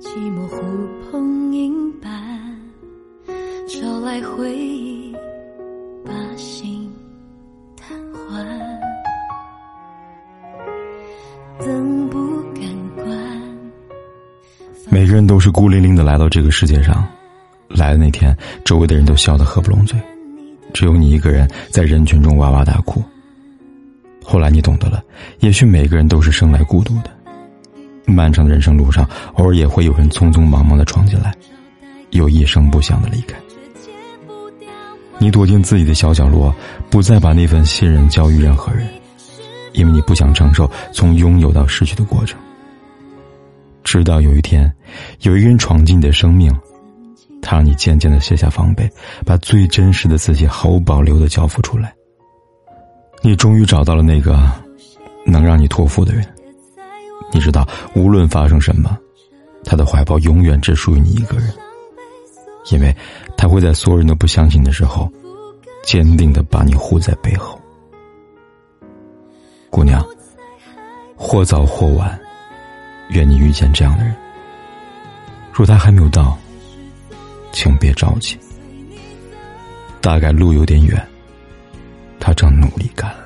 寂寞湖畔影板找来回忆，把心贪欢，灯不敢关。每个人都是孤零零的来到这个世界上，来的那天周围的人都笑得合不拢嘴，只有你一个人在人群中哇哇大哭。后来你懂得了，也许每个人都是生来孤独的，漫长的人生路上，偶尔也会有人匆匆忙忙地闯进来，又一声不响地离开。你躲进自己的小角落，不再把那份信任交于任何人，因为你不想承受从拥有到失去的过程。直到有一天，有一个人闯进你的生命，他让你渐渐地卸下防备，把最真实的自己毫无保留地交付出来。你终于找到了那个能让你托付的人，你知道无论发生什么，他的怀抱永远只属于你一个人，因为他会在所有人都不相信的时候，坚定地把你护在背后。姑娘，或早或晚，愿你遇见这样的人。若他还没有到，请别着急，大概路有点远，他正努力赶来。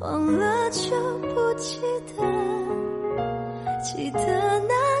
忘了就不记得，记得那